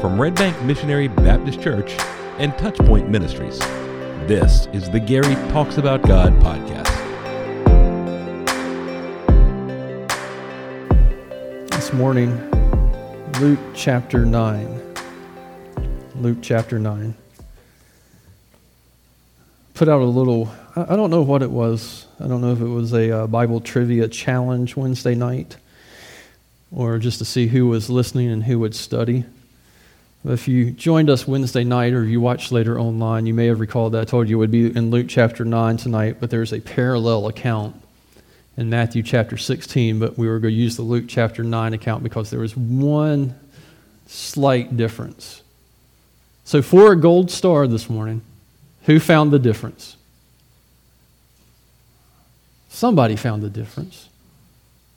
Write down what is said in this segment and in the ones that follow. from Red Bank Missionary Baptist Church and Touchpoint Ministries. This is the Gary Talks About God Podcast. This morning, Luke chapter 9. Luke chapter 9. Put out a little, I don't know what it was. I don't know if it was a Bible trivia challenge Wednesday night or just to see who was listening and who would study. But if you joined us Wednesday night or you watched later online, you may have recalled that I told you it would be in Luke chapter 9 tonight, but there's a parallel account in Matthew chapter 16, but we were going to use the Luke chapter 9 account because there was one slight difference. So for a gold star this morning, who found the difference? Somebody found the difference.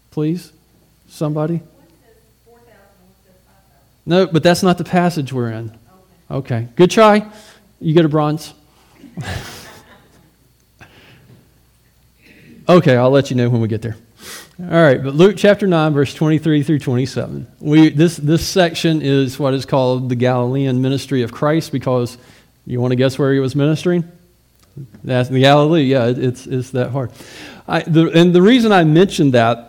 Please, somebody? No, but that's not the passage we're in. Okay, good try. You get a bronze. Okay, I'll let you know when we get there. All right, but Luke chapter 9, verse 23 through 27. This section is what is called the Galilean ministry of Christ because... You want to guess where he was ministering? That's the Galilee. Yeah, it's that hard. And the reason I mentioned that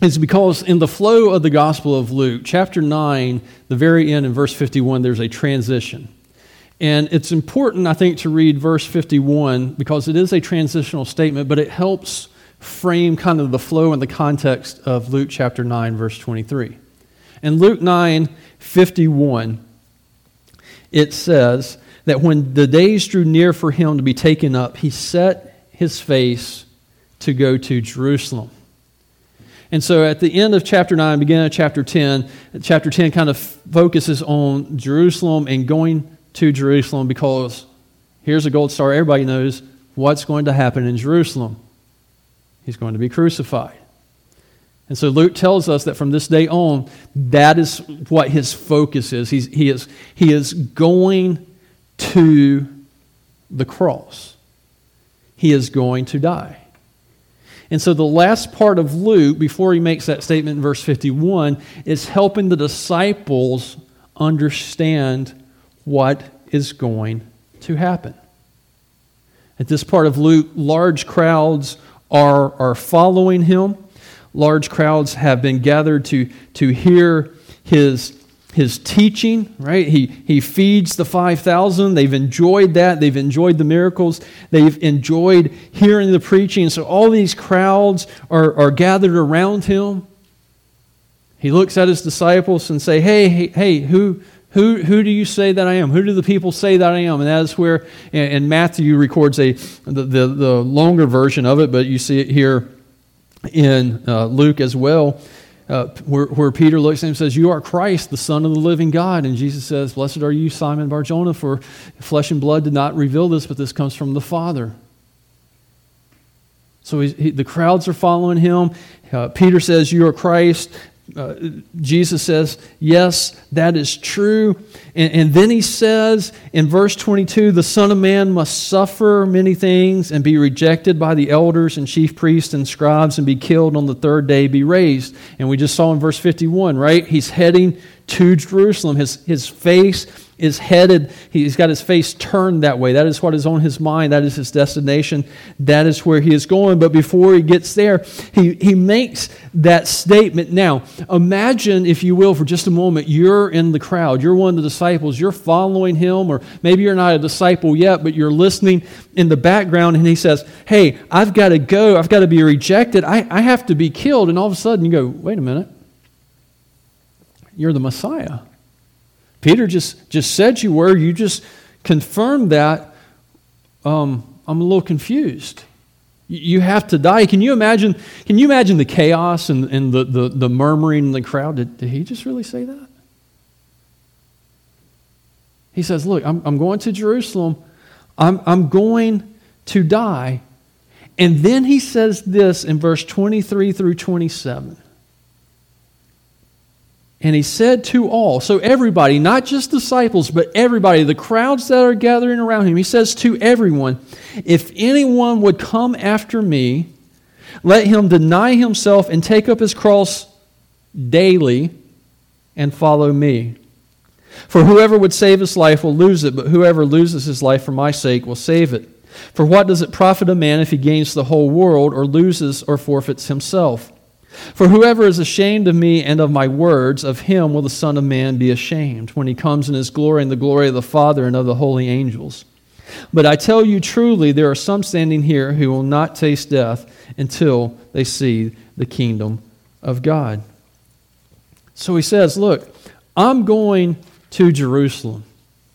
is because in the flow of the Gospel of Luke, chapter 9, the very end in verse 51, there's a transition. And it's important, I think, to read verse 51 because it is a transitional statement, but it helps frame kind of the flow and the context of Luke chapter 9, verse 23. In Luke 9, 51, it says... that when the days drew near for him to be taken up, he set his face to go to Jerusalem. And so at the end of chapter 9, beginning of chapter 10 kind of focuses on Jerusalem and going to Jerusalem because here's a gold star, everybody knows what's going to happen in Jerusalem. He's going to be crucified. And so Luke tells us that from this day on, that is what his focus is. He is going to the cross. He is going to die. And so the last part of Luke, before he makes that statement in verse 51, is helping the disciples understand what is going to happen. At this part of Luke, large crowds are following him. Large crowds have been gathered to hear his teaching, right? He feeds the 5,000. They've enjoyed that. They've enjoyed the miracles. They've enjoyed hearing the preaching. So all these crowds are gathered around him. He looks at his disciples and say, hey, who do you say that I am? Who do the people say that I am? And that is where, and Matthew records the longer version of it, but you see it here in Luke as well. Where Peter looks at him and says, "You are Christ, the Son of the living God." And Jesus says, "Blessed are you, Simon Bar-Jonah, for flesh and blood did not reveal this, but this comes from the Father." So the crowds are following him. Peter says, "You are Christ." Jesus says, "Yes, that is true." And then he says in verse 22, "The Son of Man must suffer many things and be rejected by the elders and chief priests and scribes and be killed, on the third day be raised." And we just saw in verse 51, right? He's heading to Jerusalem. His face is headed. He's got his face turned that way. That is what is on his mind. That is his destination. That is where he is going. But before he gets there, he makes that statement. Now, imagine, if you will, for just a moment, you're in the crowd. You're one of the disciples. You're following him, or maybe you're not a disciple yet, but you're listening in the background, and he says, "Hey, I've got to go. I've got to be rejected. I have to be killed." And all of a sudden, you go, "Wait a minute. You're the Messiah. Peter just said you were. You just confirmed that. I'm a little confused. You have to die." Can you imagine? Can you imagine the chaos and the murmuring in the crowd? Did he just really say that? He says, "Look, I'm going to Jerusalem. I'm going to die." And then he says this in verse 23 through 27. "And he said to all," so everybody, not just disciples, but everybody, the crowds that are gathering around him, he says to everyone, "If anyone would come after me, let him deny himself and take up his cross daily and follow me. For whoever would save his life will lose it, but whoever loses his life for my sake will save it. For what does it profit a man if he gains the whole world or loses or forfeits himself? For whoever is ashamed of me and of my words, of him will the Son of Man be ashamed, when he comes in his glory and the glory of the Father and of the holy angels. But I tell you truly, there are some standing here who will not taste death until they see the kingdom of God." So he says, look, I'm going to Jerusalem.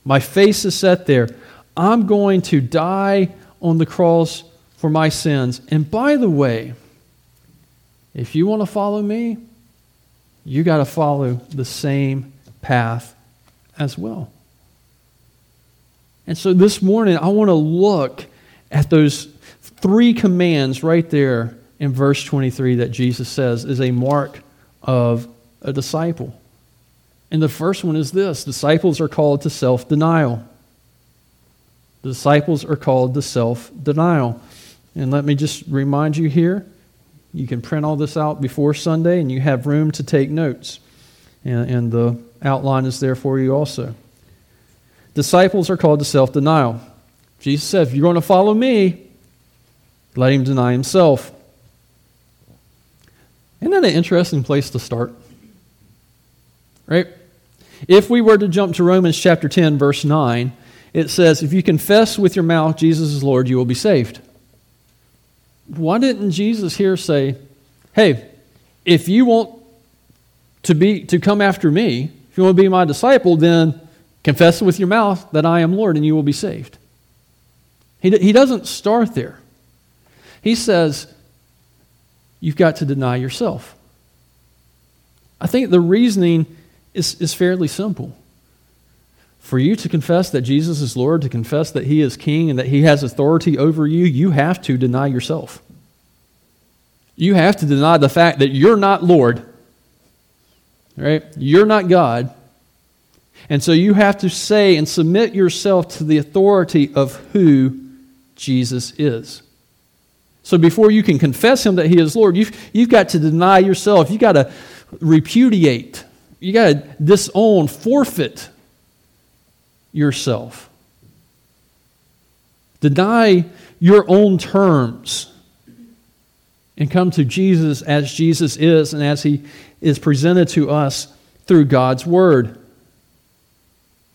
My face is set there. I'm going to die on the cross for my sins. And by the way, if you want to follow me, you got to follow the same path as well. And so this morning, I want to look at those three commands right there in verse 23 that Jesus says is a mark of a disciple. And the first one is this: disciples are called to self-denial. Disciples are called to self-denial. And let me just remind you here, you can print all this out before Sunday, and you have room to take notes. And the outline is there for you also. Disciples are called to self-denial. Jesus said, if you're going to follow me, let him deny himself. Isn't that an interesting place to start? Right? If we were to jump to Romans chapter 10, verse 9, it says, if you confess with your mouth Jesus is Lord, you will be saved. Why didn't Jesus here say, hey, if you want to come after me, if you want to be my disciple, then confess with your mouth that I am Lord and you will be saved. He doesn't start there. He says, you've got to deny yourself. I think the reasoning is fairly simple. For you to confess that Jesus is Lord, to confess that he is king and that he has authority over you, you have to deny yourself. You have to deny the fact that you're not Lord. Right? You're not God. And so you have to say and submit yourself to the authority of who Jesus is. So before you can confess him that he is Lord, you've got to deny yourself. You've got to repudiate. You've got to disown, forfeit yourself. Deny your own terms and come to Jesus as Jesus is and as he is presented to us through God's word.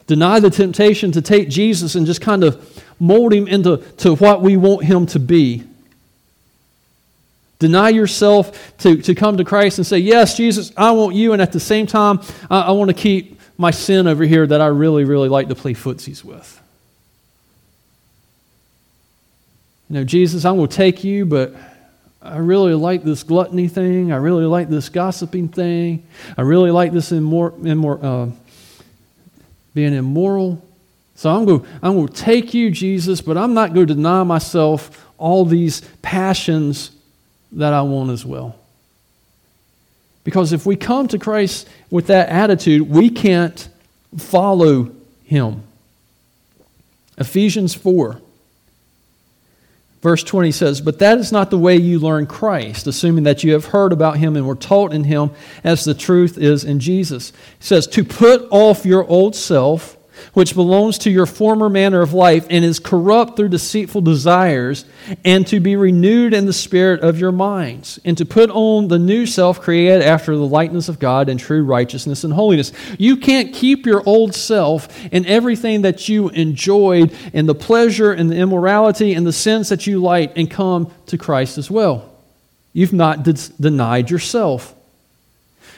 Deny the temptation to take Jesus and just kind of mold him into what we want him to be. Deny yourself to come to Christ and say, yes, Jesus, I want you, and at the same time, I want to keep my sin over here that I really, really like to play footsies with. You know, Jesus, I'm going to take you, but I really like this gluttony thing. I really like this gossiping thing. I really like this being immoral. So I'm going to take you, Jesus, but I'm not going to deny myself all these passions that I want as well. Because if we come to Christ with that attitude, we can't follow him. Ephesians 4, verse 20 says, "But that is not the way you learn Christ, assuming that you have heard about him and were taught in him as the truth is in Jesus." It says, "To put off your old self, which belongs to your former manner of life and is corrupt through deceitful desires, and to be renewed in the spirit of your minds, and to put on the new self created after the likeness of God in true righteousness and holiness." You can't keep your old self and everything that you enjoyed and the pleasure and the immorality and the sins that you like and come to Christ as well. You've not denied yourself.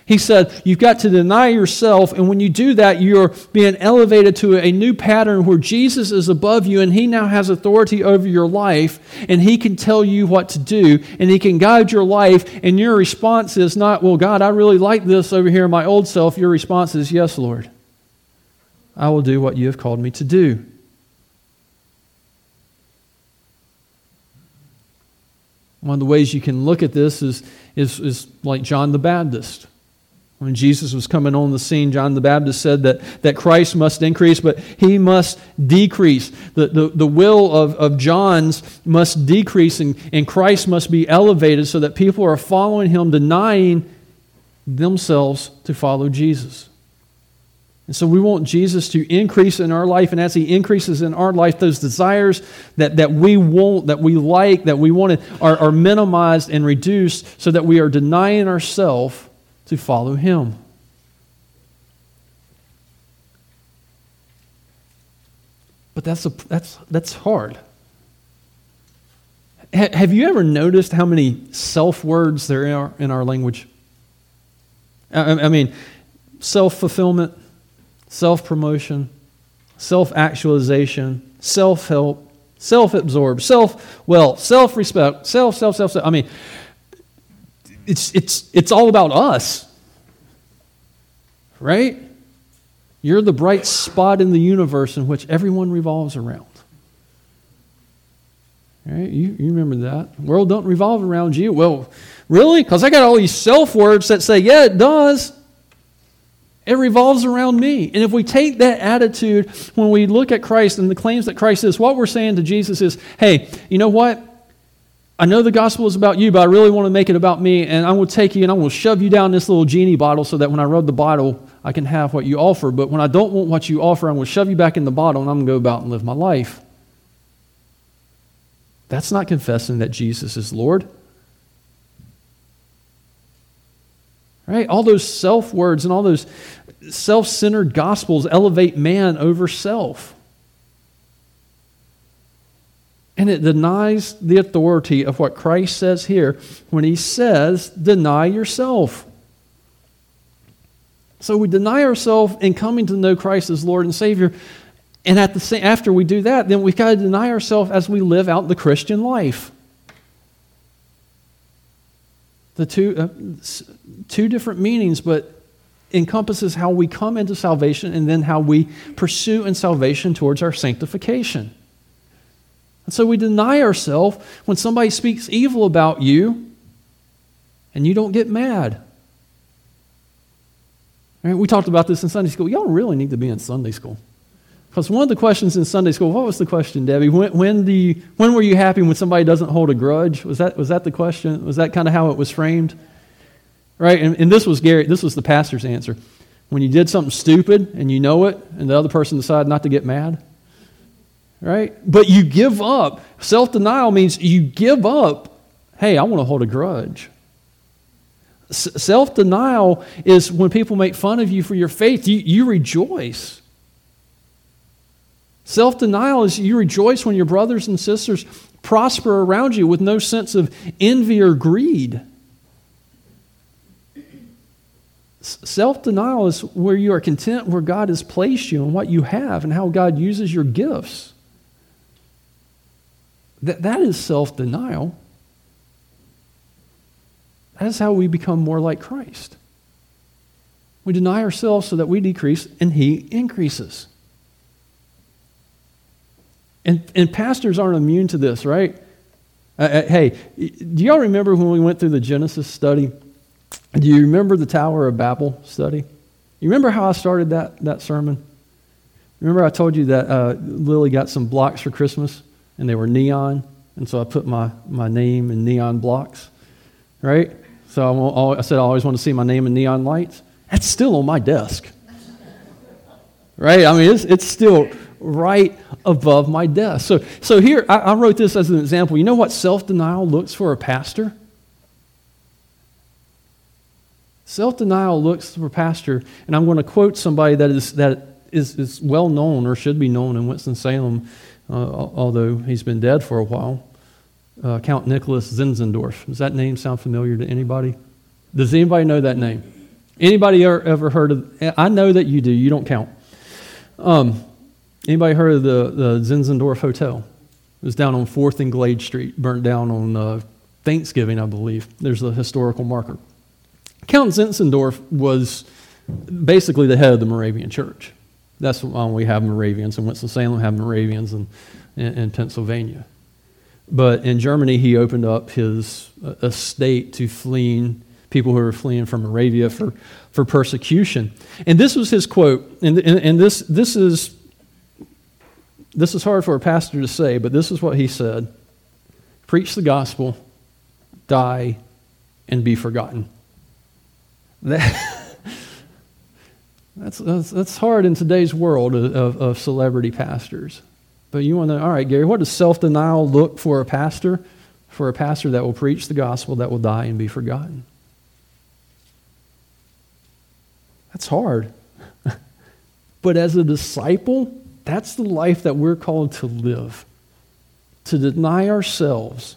He said, you've got to deny yourself, and when you do that, you're being elevated to a new pattern where Jesus is above you, and he now has authority over your life, and he can tell you what to do, and he can guide your life, and your response is not, well, God, I really like this over here in my old self. Your response is, yes, Lord, I will do what you have called me to do. One of the ways you can look at this is like John the Baptist. When Jesus was coming on the scene, John the Baptist said that Christ must increase, but he must decrease. The will of John's must decrease, and Christ must be elevated so that people are following him, denying themselves to follow Jesus. And so we want Jesus to increase in our life, and as he increases in our life, those desires that we want, that we like, that we wanted, are minimized and reduced so that we are denying ourselves to follow him. But that's hard. Have you ever noticed how many self-words there are in our language? I mean, self-fulfillment, self-promotion, self-actualization, self-help, self-absorbed, self-wealth, self-respect, self. I mean, it's all about us, right? You're the bright spot in the universe in which everyone revolves around. Right? You remember that. The world don't revolve around you. Well, really? Because I got all these self-words that say, yeah, it does. It revolves around me. And if we take that attitude when we look at Christ and the claims that Christ is, what we're saying to Jesus is, hey, you know what? I know the gospel is about you, but I really want to make it about me, and I'm going to take you and I'm going to shove you down this little genie bottle so that when I rub the bottle, I can have what you offer. But when I don't want what you offer, I'm going to shove you back in the bottle and I'm going to go about and live my life. That's not confessing that Jesus is Lord. Right? All those self-words and all those self-centered gospels elevate man over self. And it denies the authority of what Christ says here when he says, deny yourself. So we deny ourselves in coming to know Christ as Lord and Savior. And after we do that, then we've got to deny ourselves as we live out the Christian life. The two different meanings, but encompasses how we come into salvation and then how we pursue in salvation towards our sanctification. And so we deny ourselves when somebody speaks evil about you and you don't get mad. Right, we talked about this in Sunday school. Y'all really need to be in Sunday school. Because one of the questions in Sunday school, what was the question, Debbie? When were you happy when somebody doesn't hold a grudge? Was that the question? Was that kind of how it was framed? Right? And this was Gary. This was the pastor's answer. When you did something stupid and you know it, and the other person decided not to get mad, right? But you give up. Self-denial means you give up. Hey, I want to hold a grudge. Self-denial is when people make fun of you for your faith. You rejoice. Self-denial is you rejoice when your brothers and sisters prosper around you with no sense of envy or greed. Self-denial is where you are content where God has placed you and what you have and how God uses your gifts. That is self-denial. That is how we become more like Christ. We deny ourselves so that we decrease and he increases. And pastors aren't immune to this, right? Hey, do y'all remember when we went through the Genesis study? Do you remember the Tower of Babel study? You remember how I started that sermon? Remember I told you that Lily got some blocks for Christmas, and they were neon, and so I put my name in neon blocks, right? So I said I always want to see my name in neon lights. That's still on my desk, right? I mean, it's still right above my desk. So here, I wrote this as an example. You know what self-denial looks for a pastor? Self-denial looks for a pastor, and I'm going to quote somebody that is well known or should be known in Winston-Salem, although he's been dead for a while, Count Nicholas Zinzendorf. Does that name sound familiar to anybody? Does anybody know that name? Anybody ever heard of it? I know that you do. You don't count. Anybody heard of the Zinzendorf Hotel? It was down on 4th and Glade Street, burnt down on Thanksgiving, I believe. There's a historical marker. Count Zinzendorf was basically the head of the Moravian Church. That's why we have Moravians, and Winston-Salem have Moravians in Pennsylvania. But in Germany, he opened up his estate to fleeing people who were fleeing from Moravia for persecution. And this was his quote, and this is... This is hard for a pastor to say, but this is what he said. Preach the gospel, die, and be forgotten. That, That's hard in today's world of celebrity pastors. But you want to, all right, Gary, what does self-denial look for a pastor that will preach the gospel, that will die and be forgotten? That's hard. But as a disciple, that's the life that we're called to live, to deny ourselves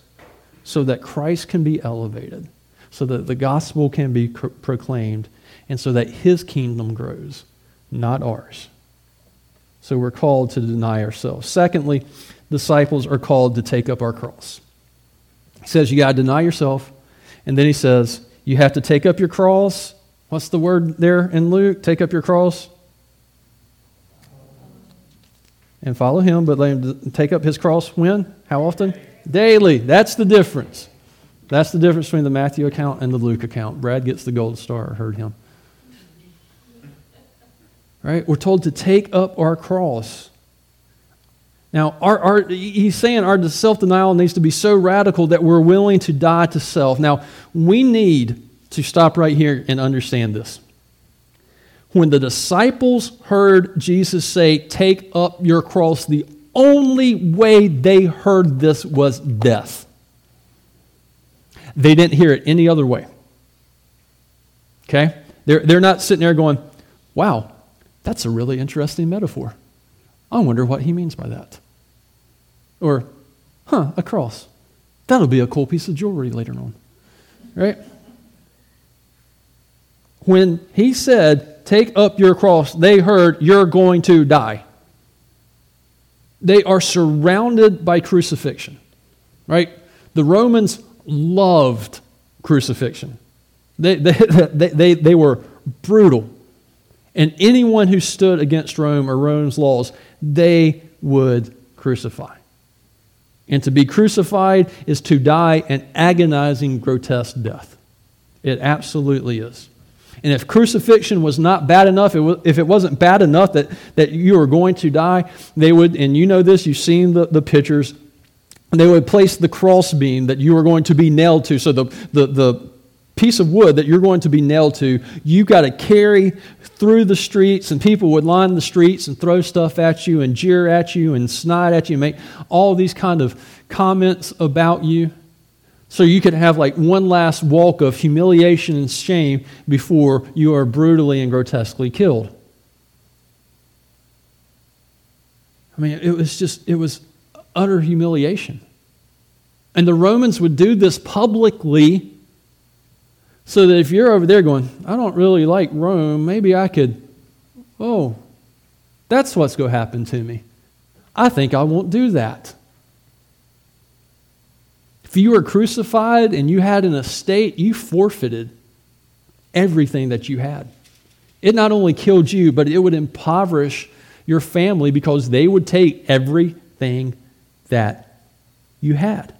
so that Christ can be elevated, so that the gospel can be proclaimed, and so that his kingdom grows, not ours. So we're called to deny ourselves. Secondly, disciples are called to take up our cross. He says you got to deny yourself, and then he says you have to take up your cross. What's the word there in Luke? Take up your cross and follow him, but let him take up his cross when? How often? Daily. That's the difference. That's the difference between the Matthew account and the Luke account. Brad gets the gold star. I heard him. Right? We're told to take up our cross. Now, he's saying our self-denial needs to be so radical that we're willing to die to self. Now, we need to stop right here and understand this. When the disciples heard Jesus say, take up your cross, the only way they heard this was death. They didn't hear it any other way. Okay? They're not sitting there going, wow, that's a really interesting metaphor. I wonder what he means by that. Or, a cross. That'll be a cool piece of jewelry later on. Right? When he said, take up your cross, they heard, you're going to die. They are surrounded by crucifixion. Right? The Romans loved crucifixion. They were brutal. And anyone who stood against Rome or Rome's laws, they would crucify. And to be crucified is to die an agonizing, grotesque death. It absolutely is. And if crucifixion was not bad enough, if it wasn't bad enough that you were going to die, they would, and you know this, you've seen the pictures, they would place the cross beam that you were going to be nailed to. So the piece of wood that you're going to be nailed to, you got to carry through the streets, and people would line the streets and throw stuff at you and jeer at you and snide at you and make all these kind of comments about you. So you could have like one last walk of humiliation and shame before you are brutally and grotesquely killed. I mean, it was utter humiliation. And the Romans would do this publicly so that if you're over there going, I don't really like Rome, maybe I could, that's what's going to happen to me. I think I won't do that. If you were crucified and you had an estate, you forfeited everything that you had. It not only killed you, but it would impoverish your family because they would take everything that you had.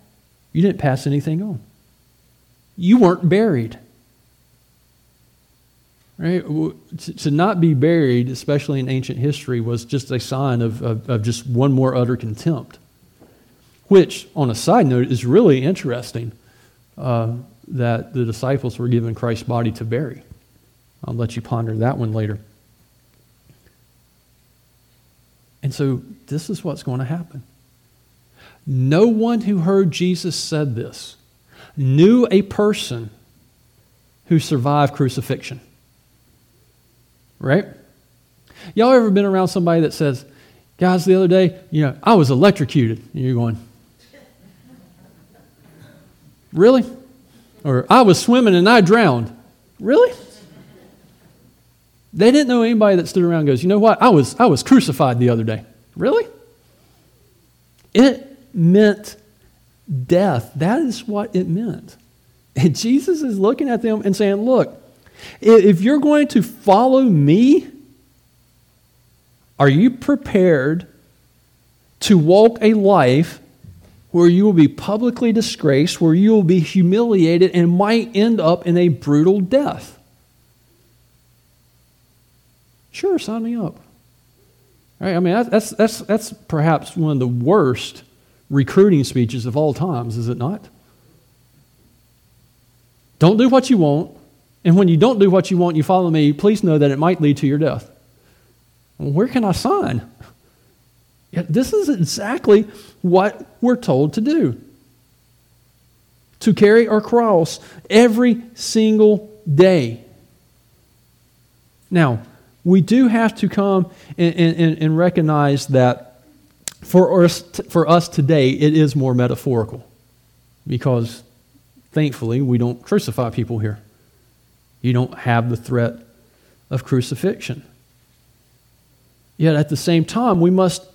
You didn't pass anything on. You weren't buried. Right? To not be buried, especially in ancient history, was just a sign of just one more utter contempt. Which, on a side note, is really interesting that the disciples were given Christ's body to bury. I'll let you ponder that one later. And so this is what's going to happen. No one who heard Jesus said this knew a person who survived crucifixion. Right? Y'all ever been around somebody that says, guys, the other day, I was electrocuted. And you're going, really? Or I was swimming and I drowned. Really? They didn't know anybody that stood around and goes, you know what? I was crucified the other day. Really? It meant death. That is what it meant. And Jesus is looking at them and saying, look, if you're going to follow me, are you prepared to walk a life where you will be publicly disgraced, where you will be humiliated, and might end up in a brutal death? Sure, sign me up. Right? I mean, that's perhaps one of the worst recruiting speeches of all times, is it not? Don't do what you want, and when you don't do what you want, you follow me, please know that it might lead to your death. Where can I sign? This is exactly what we're told to do. To carry our cross every single day. Now, we do have to come and recognize that for us today, it is more metaphorical. Because, thankfully, we don't crucify people here. You don't have the threat of crucifixion. Yet, at the same time, we must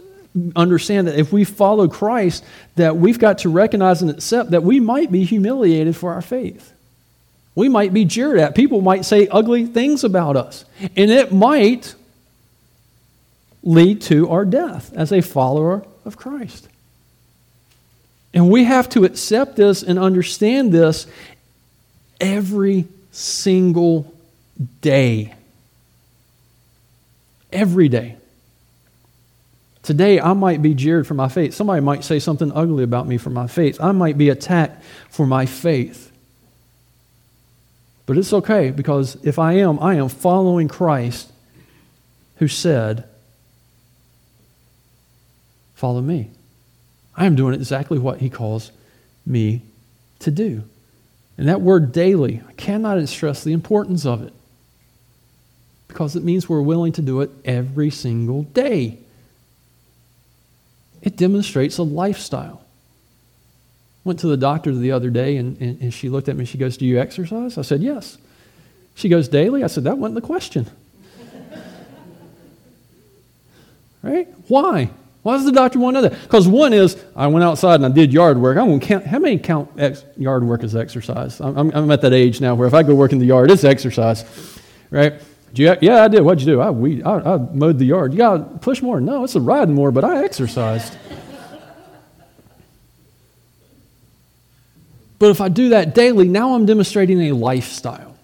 understand that if we follow Christ, that we've got to recognize and accept that we might be humiliated for our faith. We might be jeered at. People might say ugly things about us. And it might lead to our death as a follower of Christ. And we have to accept this and understand this every single day. Every day. Today, I might be jeered for my faith. Somebody might say something ugly about me for my faith. I might be attacked for my faith. But it's okay, because if I am following Christ, who said, follow me. I am doing exactly what he calls me to do. And that word daily, I cannot stress the importance of it, because it means we're willing to do it every single day. It demonstrates a lifestyle. Went to the doctor the other day, and she looked at me. She goes, do you exercise? I said, yes. She goes, daily? I said, that wasn't the question. Right? Why? Why does the doctor want to know that? Because one is, I went outside and I did yard work. I won't count. How many count yard work as exercise? I'm at that age now where if I go work in the yard, it's exercise. Right? Yeah, I did. What'd you do? I mowed the yard. You got to push more. No, it's a riding more, but I exercised. But if I do that daily, now I'm demonstrating a lifestyle.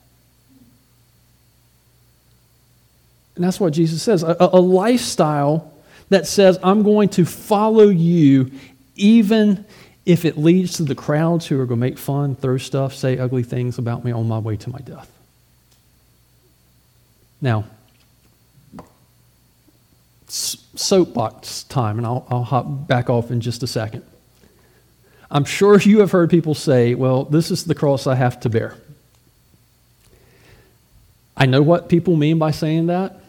And that's what Jesus says. A lifestyle that says, I'm going to follow you even if it leads to the crowds who are going to make fun, throw stuff, say ugly things about me on my way to my death. Now, soapbox time, and I'll hop back off in just a second. I'm sure you have heard people say, well, this is the cross I have to bear. I know what people mean by saying that,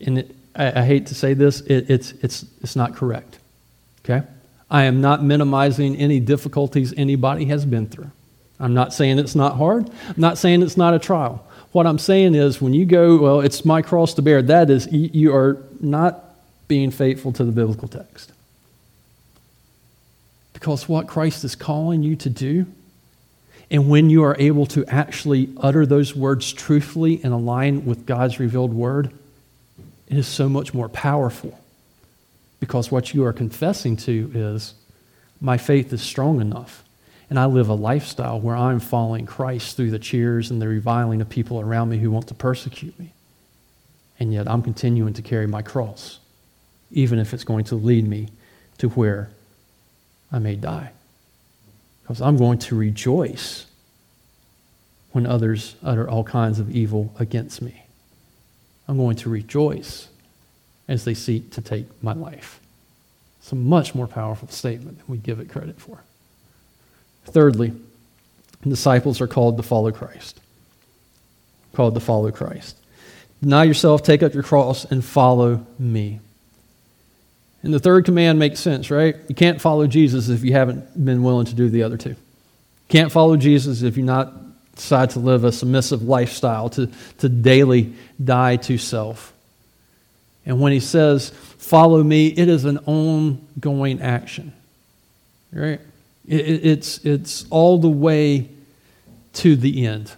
and I hate to say this, it's not correct, okay? I am not minimizing any difficulties anybody has been through. I'm not saying it's not hard. I'm not saying it's not a trial. What I'm saying is when you go, well, it's my cross to bear, that is, you are not being faithful to the biblical text. Because what Christ is calling you to do, and when you are able to actually utter those words truthfully and align with God's revealed word, it is so much more powerful. Because what you are confessing to is, my faith is strong enough. And I live a lifestyle where I'm following Christ through the cheers and the reviling of people around me who want to persecute me. And yet I'm continuing to carry my cross, even if it's going to lead me to where I may die. Because I'm going to rejoice when others utter all kinds of evil against me. I'm going to rejoice as they seek to take my life. It's a much more powerful statement than we give it credit for. Thirdly, disciples are called to follow Christ. Called to follow Christ. Deny yourself, take up your cross, and follow me. And the third command makes sense, right? You can't follow Jesus if you haven't been willing to do the other two. You can't follow Jesus if you not decide to live a submissive lifestyle, to daily die to self. And when he says, follow me, it is an ongoing action, right? It's all the way to the end.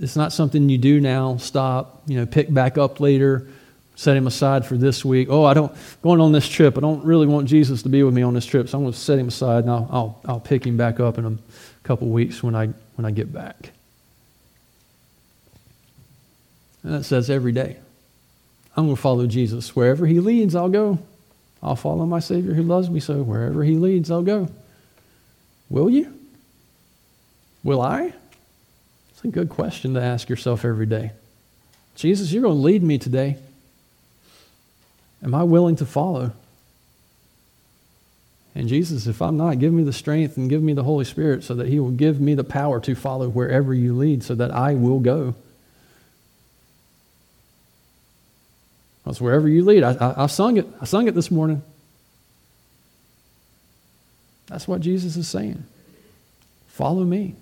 It's not something you do now, stop, pick back up later, set him aside for this week. Oh, going on this trip, I don't really want Jesus to be with me on this trip, so I'm going to set him aside and I'll pick him back up in a couple weeks when I get back. And that says every day, I'm going to follow Jesus. Wherever he leads, I'll go. I'll follow my Savior who loves me, so wherever he leads, I'll go. Will you? Will I? It's a good question to ask yourself every day. Jesus, you're going to lead me today. Am I willing to follow? And Jesus, if I'm not, give me the strength and give me the Holy Spirit so that he will give me the power to follow wherever you lead so that I will go. That's wherever you lead. I sung it. I sung it this morning. That's what Jesus is saying. Follow me.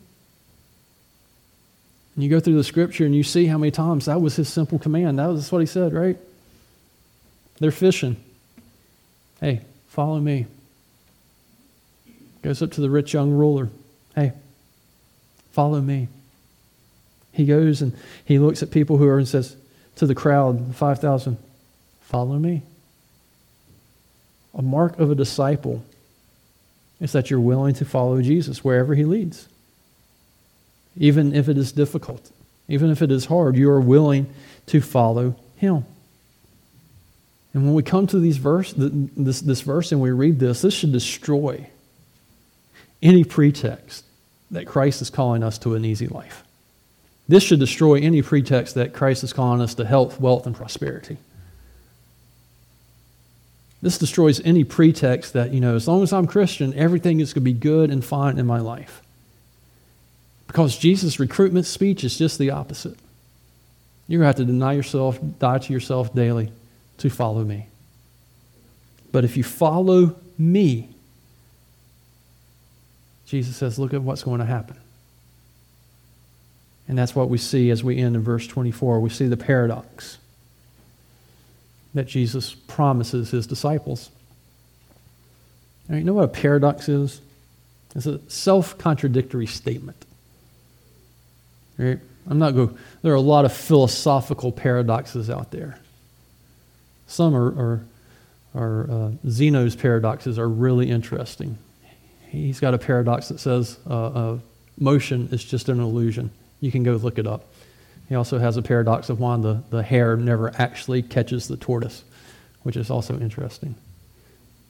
And you go through the scripture and you see how many times that was his simple command. That's what he said, right? They're fishing. Hey, follow me. Goes up to the rich young ruler. Hey, follow me. He goes and he looks at people who are and says to the crowd, 5,000, follow me. A mark of a disciple is that you're willing to follow Jesus wherever he leads. Even if it is difficult, even if it is hard, you are willing to follow him. And when we come to these verse, this verse and we read this should destroy any pretext that Christ is calling us to an easy life. This should destroy any pretext that Christ is calling us to health, wealth, and prosperity. This destroys any pretext that, as long as I'm Christian, everything is going to be good and fine in my life. Because Jesus' recruitment speech is just the opposite. You're going to have to deny yourself, die to yourself daily to follow me. But if you follow me, Jesus says, look at what's going to happen. And that's what we see as we end in verse 24. We see the paradox that Jesus promises his disciples. Now, you know what a paradox is? It's a self-contradictory statement. Right? There are a lot of philosophical paradoxes out there. Some are Zeno's paradoxes are really interesting. He's got a paradox that says motion is just an illusion. You can go look it up. He also has a paradox of why the hare never actually catches the tortoise, which is also interesting.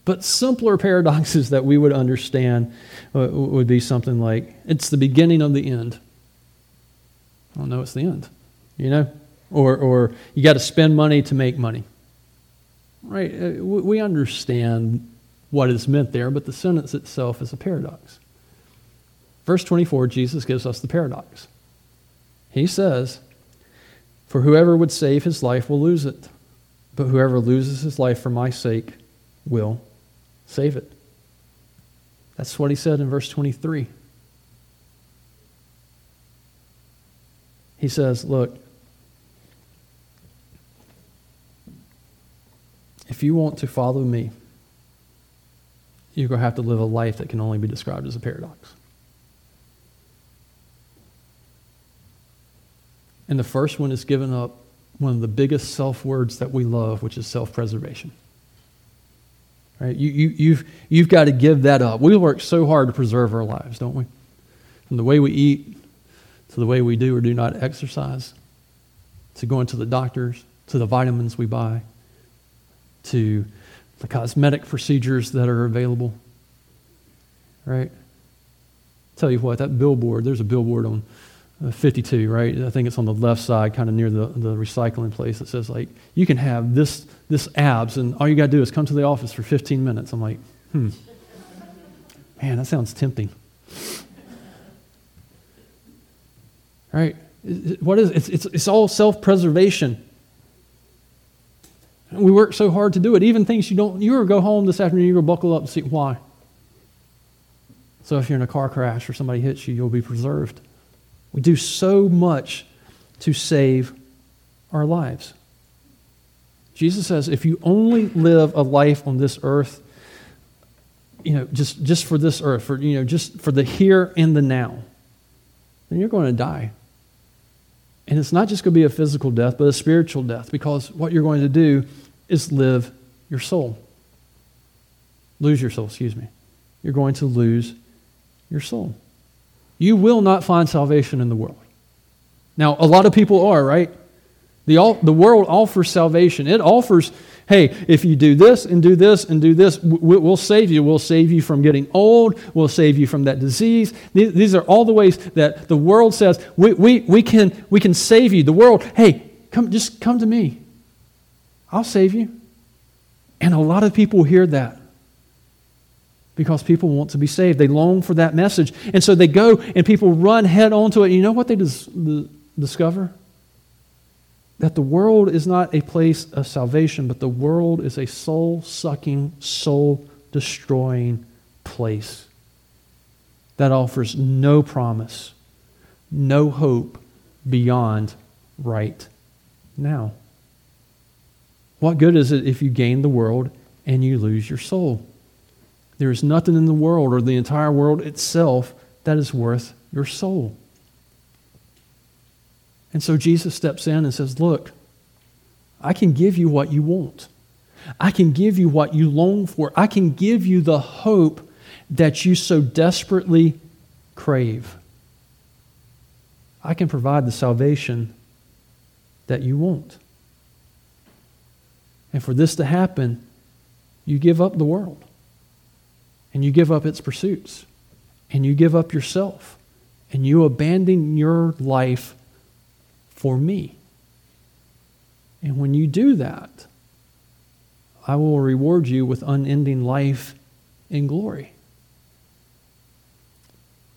But simpler paradoxes that we would understand would be something like, it's the beginning of the end. I don't know it's the end, Or you got to spend money to make money. Right? We understand what is meant there, but the sentence itself is a paradox. Verse 24, Jesus gives us the paradox. He says, for whoever would save his life will lose it, but whoever loses his life for my sake will save it. That's what he said in verse 23. He says, look, if you want to follow me, you're going to have to live a life that can only be described as a paradox. And the first one is giving up one of the biggest self-words that we love, which is self-preservation. Right? You've got to give that up. We work so hard to preserve our lives, don't we? From the way we eat, to the way we do or do not exercise, to going to the doctors, to the vitamins we buy, to the cosmetic procedures that are available, right? Tell you what, that billboard, there's a billboard on 52, right? I think it's on the left side, kind of near the recycling place that says, like, you can have this abs, and all you got to do is come to the office for 15 minutes. I'm like, man, that sounds tempting. Right? What is it? It's all self-preservation. We work so hard to do it. Even things you go home this afternoon, you're going to buckle up and see why. So if you're in a car crash or somebody hits you, you'll be preserved. We do so much to save our lives. Jesus says, if you only live a life on this earth, just for this earth, just for the here and the now, then you're going to die. And it's not just going to be a physical death, but a spiritual death, because what you're going to do is lose your soul, You're going to lose your soul. You will not find salvation in the world. Now, a lot of people are, right? The world offers salvation. It offers, hey, if you do this and do this and do this, we'll save you. We'll save you from getting old. We'll save you from that disease. These are all the ways that the world says, we can save you. The world, hey, just come to me. I'll save you. And a lot of people hear that because people want to be saved. They long for that message. And so they go and people run head on to it. And you know what they discover? That the world is not a place of salvation, but the world is a soul-sucking, soul-destroying place that offers no promise, no hope beyond right now. What good is it if you gain the world and you lose your soul? There is nothing in the world or the entire world itself that is worth your soul. And so Jesus steps in and says, look, I can give you what you want. I can give you what you long for. I can give you the hope that you so desperately crave. I can provide the salvation that you want. And for this to happen, you give up the world. And you give up its pursuits. And you give up yourself. And you abandon your life for me. And when you do that, I will reward you with unending life and glory.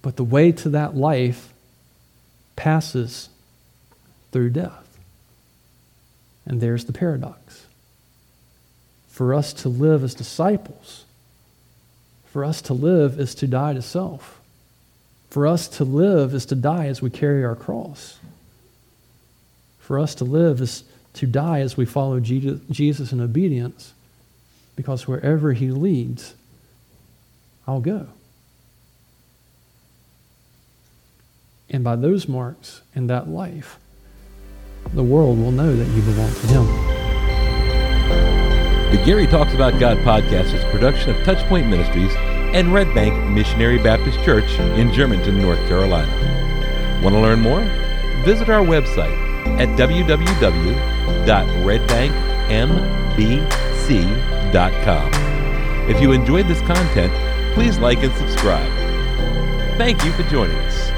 But the way to that life passes through death. And there's the paradox. For us to live as disciples, for us to live is to die to self. For us to live is to die as we carry our cross. For us to live is to die as we follow Jesus in obedience, because wherever he leads, I'll go. And by those marks and that life, the world will know that you belong to him. The Gary Talks About God podcast is a production of Touchpoint Ministries and Red Bank Missionary Baptist Church in Germantown, North Carolina. Want to learn more? Visit our website at www.redbankmbc.com. If you enjoyed this content, please like and subscribe. Thank you for joining us.